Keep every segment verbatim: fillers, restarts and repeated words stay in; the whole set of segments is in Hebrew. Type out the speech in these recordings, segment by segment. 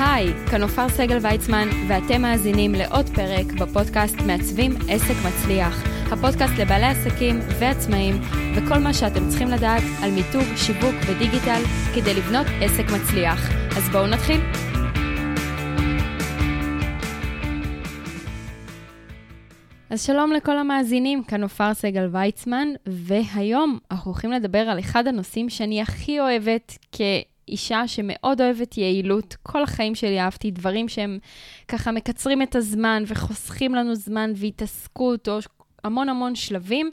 היי, כאן נופר סגל ויצמן, ואתם מאזינים לעוד פרק בפודקאסט מעצבים עסק מצליח, הפודקאסט לבעלי עסקים ועצמאים, וכל מה שאתם צריכים לדעת על מיתוג, שיווק ודיגיטל כדי לבנות עסק מצליח. אז בואו נתחיל. אז שלום לכל המאזינים, כאן נופר סגל ויצמן, והיום אנחנו הולכים לדבר על אחד הנושאים שאני הכי אוהבת כ... אישה שמאוד אוהבת יעילות, כל החיים שלי אהבתי דברים שהם ככה מקצרים את הזמן וחוסכים לנו זמן והתעסקות או המון המון שלבים,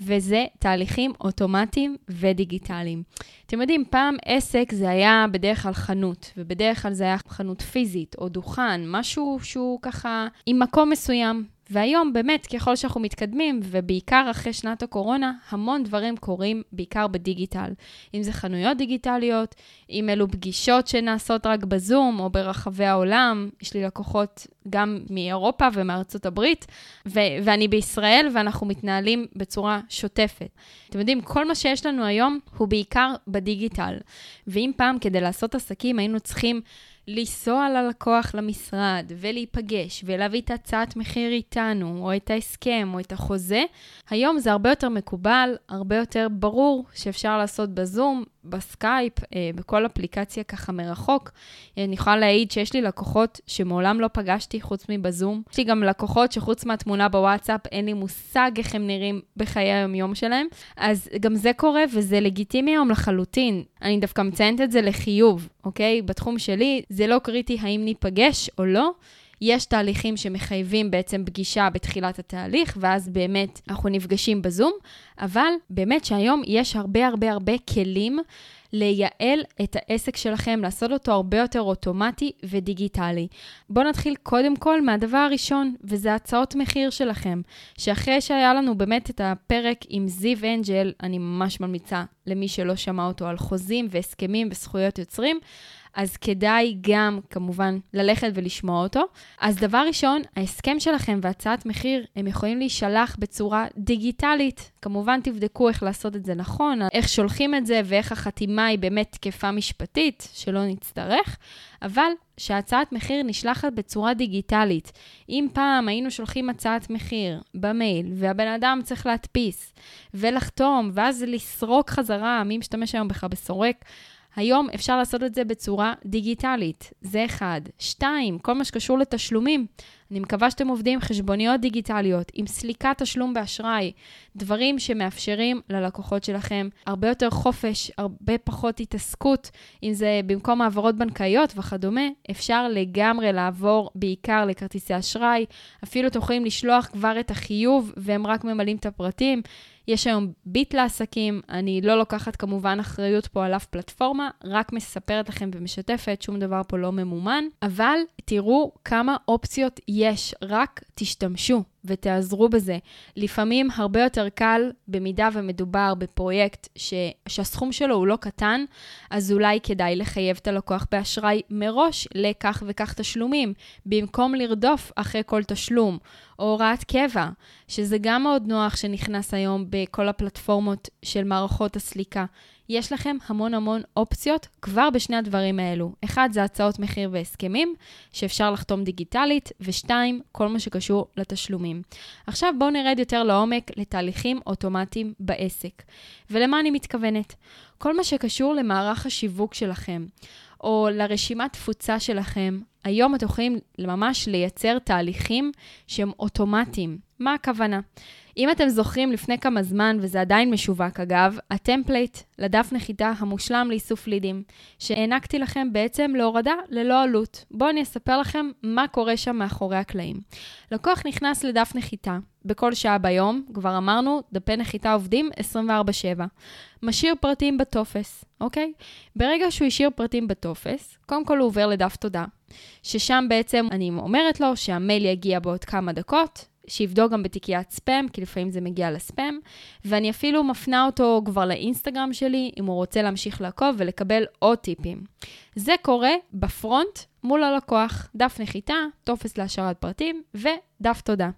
וזה תהליכים אוטומטיים ודיגיטליים. אתם יודעים, פעם עסק זה היה בדרך כלל חנות, ובדרך כלל זה היה חנות פיזית או דוכן, משהו שהוא ככה עם מקום מסוים. והיום באמת, ככל שאנחנו מתקדמים, ובעיקר אחרי שנת הקורונה, המון דברים קורים בעיקר בדיגיטל. אם זה חנויות דיגיטליות, אם אלו פגישות שנעשות רק בזום או ברחבי העולם, יש לי לקוחות גם מאירופה ומארצות הברית, ו- ואני בישראל, ואנחנו מתנהלים בצורה שוטפת. אתם יודעים, כל מה שיש לנו היום הוא בעיקר בדיגיטל. ואם פעם כדי לעשות עסקים היינו צריכים לנסוע ללקוח למשרד ולהיפגש ולהביא את הצעת מחיר איתנו או את ההסכם או את החוזה, היום זה הרבה יותר מקובל, הרבה יותר ברור שאפשר לעשות בזום, בסקייפ, בכל אפליקציה ככה מרחוק. אני יכולה להעיד שיש לי לקוחות שמעולם לא פגשתי חוץ מבזום. יש לי גם לקוחות שחוץ מהתמונה בוואטסאפ אין לי מושג איך הם נראים בחיי היומיום שלהם. אז גם זה קורה וזה לגיטימי היום לחלוטין. אני דווקא מציינת את זה לחיוב, אוקיי? בתחום שלי זה לא קריטי האם ניפגש או לא. יש תהליכים שמחייבים בעצם פגישה בתחילת התהליך, ואז באמת אנחנו נפגשים בזום, אבל באמת שהיום יש הרבה הרבה הרבה כלים לייעל את העסק שלכם, לעשות אותו הרבה יותר אוטומטי ודיגיטלי. בואו נתחיל קודם כל מהדבר הראשון, וזה הצעות מחיר שלכם, שאחרי שהיה לנו באמת את הפרק עם זיו אנג'ל, אני ממש ממליצה למי שלא שמע אותו על חוזים והסכמים וזכויות יוצרים, אז כדאי גם, כמובן, ללכת ולשמוע אותו. אז דבר ראשון, ההסכם שלכם והצעת מחיר, הם יכולים להישלח בצורה דיגיטלית. כמובן, תבדקו איך לעשות את זה נכון, איך שולחים את זה ואיך החתימה היא באמת תקפה משפטית, שלא נצטרך. אבל שהצעת מחיר נשלחת בצורה דיגיטלית. אם פעם היינו שולחים הצעת מחיר במייל, והבן אדם צריך להדפיס ולחתום, ואז לסרוק חזרה, מי משתמש היום בכלל בסורק, היום אפשר לעשות את זה בצורה דיגיטלית. זה אחד. שתיים, כל מה שקשור לתשלומים. אני מקווה שאתם עובדים עם חשבוניות דיגיטליות, עם סליקת תשלום באשראי, דברים שמאפשרים ללקוחות שלכם הרבה יותר חופש, הרבה פחות התעסקות, אם זה במקום העברות בנקאיות וכדומה, אפשר לגמרי לעבור בעיקר לכרטיסי אשראי, אפילו אתם יכולים לשלוח כבר את החיוב והם רק ממלאים את הפרטים, יש היום ביט לעסקים, אני לא לוקחת כמובן אחריות פה על אף פלטפורמה, רק מספרת לכם ומשתפת, שום דבר פה לא ממומן, אבל תראו כמה אופציות יש, רק תשתמשו ותעזרו בזה. לפעמים הרבה יותר קל, במידה ומדובר בפרויקט ש... שהסכום שלו הוא לא קטן, אז אולי כדאי לחייב את הלקוח באשראי מראש לכך וכך תשלומים, במקום לרדוף אחרי כל תשלום, או הוראת קבע, שזה גם מאוד נוח שנכנס היום בכל הפלטפורמות של מערכות הסליקה. יש לכם המון המון אופציות כבר בשני הדברים האלו. אחד זה הצעות מחיר והסכמים, שאפשר לחתום דיגיטלית, ושתיים, כל מה שקשור לתשלומים. עכשיו בואו נרד יותר לעומק לתהליכים אוטומטיים בעסק. ולמה אני מתכוונת? כל מה שקשור למערך השיווק שלכם, או לרשימת תפוצה שלכם, היום אתם יכולים ממש לייצר תהליכים שהם אוטומטיים. מה הכוונה? אם אתם זוכרים לפני כמה זמן, וזה עדיין משווק אגב, הטמפלייט לדף נחיתה המושלם לאיסוף לידים, שהענקתי לכם בעצם להורדה ללא עלות. בואו אני אספר לכם מה קורה שם מאחורי הקלעים. לקוח נכנס לדף נחיתה בכל שעה ביום, כבר אמרנו, דפי נחיתה עובדים עשרים וארבע שבע. משאיר פרטים בטופס, אוקיי? ברגע שהוא השאיר פרטים בטופס, קודם כל הוא עובר לדף תודה, ששם בעצם אני אומרת לו שהמייל יגיע בעוד כמה דקות, שיבדוק גם בתיקיית ספם, כי לפעמים זה מגיע לספם, ואני אפילו מפנה אותו כבר לאינסטגרם שלי, אם הוא רוצה להמשיך לעקוב ולקבל עוד טיפים. זה קורה בפרונט מול הלקוח, דף נחיתה, טופס להשארת פרטים ודף תודה.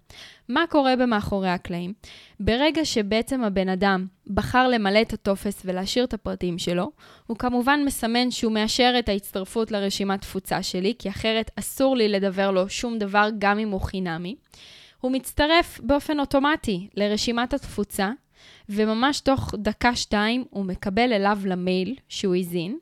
מה קורה במאחורי הקלעים? ברגע שבעצם הבן אדם בחר למלא את הטופס ולהשאיר את הפרטים שלו, הוא כמובן מסמן שהוא מאשר את ההצטרפות לרשימת תפוצה שלי, כי אחרת אסור לי לדבר לו שום דבר גם אם הוא חינמי. הוא מצטרף באופן אוטומטי לרשימת התפוצה, וממש תוך דקה-שתיים הוא מקבל אליו למייל שהוא הזין,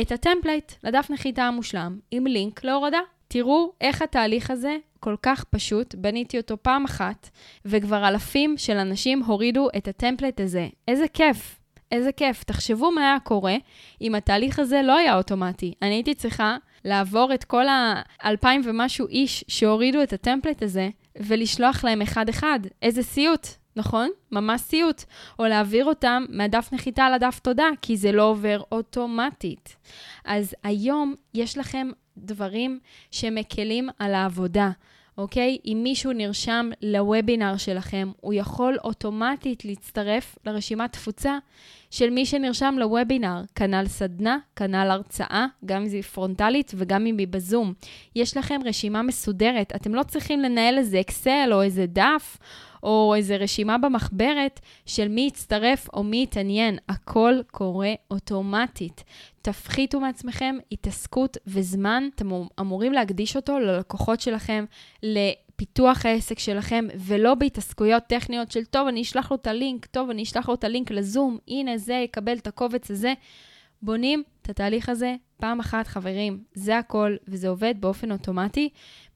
את הטמפלייט לדף נחיתה המושלם עם לינק להורדה. תראו איך התהליך הזה כל כך פשוט, בניתי אותו פעם אחת, וכבר אלפים של אנשים הורידו את הטמפלייט הזה. איזה כיף! איזה כיף, תחשבו מה היה קורה אם התהליך הזה לא היה אוטומטי. אני הייתי צריכה לעבור את כל האלפיים ומשהו איש שהורידו את הטמפלט הזה, ולשלוח להם אחד אחד. איזה סיוט, נכון? ממש סיוט. או להעביר אותם מהדף נחיתה לדף תודה, כי זה לא עובר אוטומטית. אז היום יש לכם דברים שמקלים על העבודה. אוקיי? אם מישהו נרשם לוובינר שלכם, הוא יכול אוטומטית להצטרף לרשימת תפוצה של מי שנרשם לוובינר, כנ"ל סדנה, כנ"ל הרצאה, גם אם זה פרונטלית וגם אם היא בזום. יש לכם רשימה מסודרת, אתם לא צריכים לנהל איזה אקסל או איזה דף או איזה רשימה במחברת של מי יצטרף או מי יתעניין. הכל קורה אוטומטית. תפחיתו מעצמכם התעסקות וזמן, אתם אמורים להקדיש אותו ללקוחות שלכם, לפיתוח העסק שלכם, ולא בהתעסקויות טכניות של טוב, אני אשלח לו את הלינק, טוב, אני אשלח לו את הלינק לזום, הנה זה, יקבל את הקובץ הזה. בונים את התהליך הזה פעם אחת, חברים, זה הכל, וזה עובד באופן אוטומטי.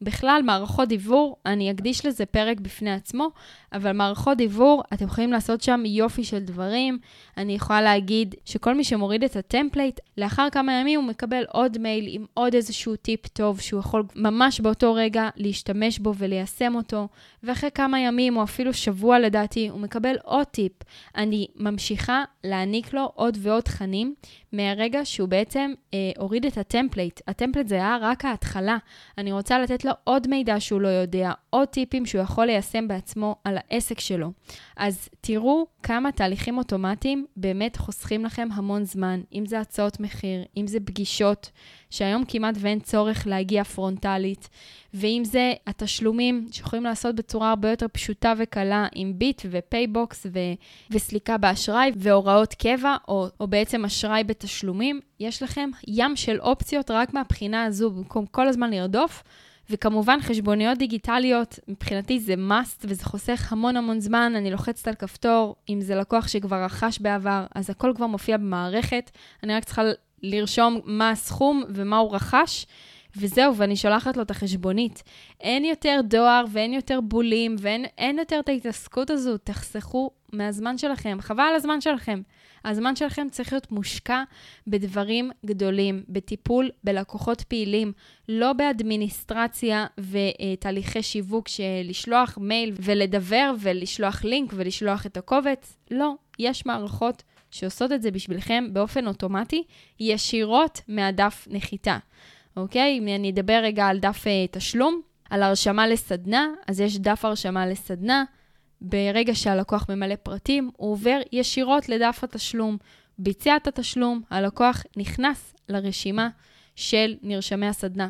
בכלל, מערכות דיבור, אני אקדיש לזה פרק בפני עצמו, אבל מערכות דיבור, אתם יכולים לעשות שם יופי של דברים. אני יכולה להגיד שכל מי שמוריד את הטמפלייט, לאחר כמה ימים הוא מקבל עוד מייל עם עוד איזשהו טיפ טוב, שהוא יכול ממש באותו רגע להשתמש בו וליישם אותו, ואחרי כמה ימים, או אפילו שבוע לדעתי, הוא מקבל עוד טיפ. אני ממשיכה להעניק לו עוד ועוד תכנים, מהרגע שהוא בעצם אה, הוריד את הטמפלייט. הטמפלייט זה היה רק ההתחלה. אני רוצה לתת לו עוד מידע שהוא לא יודע, עוד טיפים שהוא יכול ליישם בעצמו על העסק שלו. אז תראו כמה תהליכים אוטומטיים באמת חוסכים לכם המון זמן, אם זה הצעות מחיר, אם זה פגישות, שהיום כמעט ואין צורך להגיע פרונטלית, ואם זה התשלומים שיכולים לעשות בצורה הרבה יותר פשוטה וקלה, עם ביט ופייבוקס ו... וסליקה באשראי והוראות קבע, או, או בעצם אשראי בתשלומים. יש לכם ים של אופציות רק מהבחינה הזו, במקום כל הזמן לרדוף, וכמובן חשבוניות דיגיטליות, מבחינתי זה must, וזה חוסך המון המון זמן, אני לוחצת על כפתור, אם זה לקוח שכבר רכש בעבר, אז הכל כבר מופיע במערכת, אני רק צריכה לרשום מה הסכום ומה הוא רכש, וזהו, ואני שולחת לו את החשבונית. אין יותר דואר ואין יותר בולים, ואין אין יותר את ההתעסקות הזו, תחסכו מהזמן שלכם, חבל על הזמן שלכם. הזמן שלכם צריך להיות מושקע בדברים גדולים, בטיפול, בלקוחות פעילים, לא באדמיניסטרציה ותהליכי שיווק שלשלוח מייל ולדבר ולשלוח לינק ולשלוח את הקובץ. לא, יש מערכות שעושות את זה בשבילכם באופן אוטומטי, ישירות מהדף נחיתה. אוקיי? אם אני אדבר רגע על דף תשלום, על הרשמה לסדנה, אז יש דף הרשמה לסדנה, ברגע שהלקוח ממלא פרטים, הוא עובר ישירות לדף התשלום, ביצעת התשלום, הלקוח נכנס לרשימה של נרשמי הסדנה.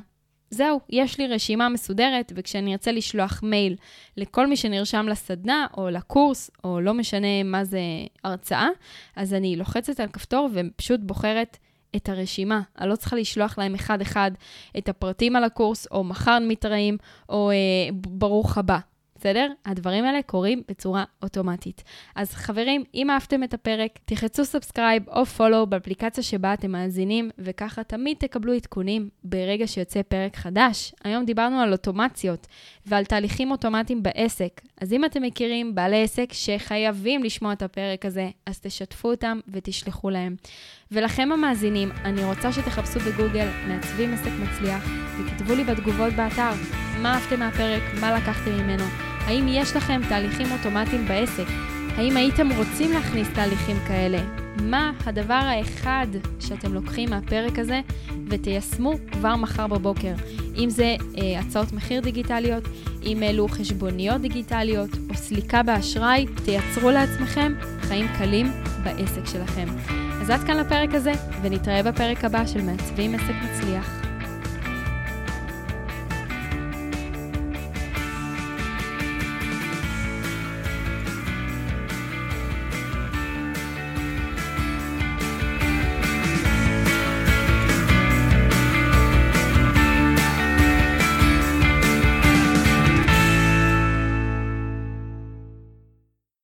זהו, יש לי רשימה מסודרת, וכשאני ארצה לשלוח מייל לכל מי שנרשם לסדנה, או לקורס, או לא משנה מה זה הרצאה, אז אני לוחצת על כפתור ופשוט בוחרת את הרשימה. אני לא צריכה לשלוח להם אחד אחד את הפרטים על הקורס, או מחר מתראים, או אה, ברוך הבא. בסדר? הדברים האלה קורים בצורה אוטומטית. אז חברים, אם אהבתם את הפרק, תחצו סאבסקרייב או פולו באפליקציה שבה אתם מאזינים, וככה תמיד תקבלו עדכונים ברגע שיוצא פרק חדש. היום דיברנו על אוטומציות ועל תהליכים אוטומטיים בעסק. אז אם אתם מכירים בעלי עסק שחייבים לשמוע את הפרק הזה, אז תשתפו אותם ותשלחו להם. ולכם המאזינים, אני רוצה שתחפשו בגוגל מעצבים עסק מצליח, וכתבו לי בתגובות באתר מה אהבתם מהפרק, מה לקחתם ממנו. האם יש לכם תהליכים אוטומטיים בעסק? האם הייתם רוצים להכניס תהליכים כאלה? מה הדבר האחד שאתם לוקחים מהפרק הזה ותיישמו כבר מחר בבוקר? אם זה אה, הצעות מחיר דיגיטליות, אם אלו חשבוניות דיגיטליות או סליקה באשראי, תייצרו לעצמכם חיים קלים בעסק שלכם. אז עד כאן לפרק הזה, ונתראה בפרק הבא של מעצבים עסק מצליח.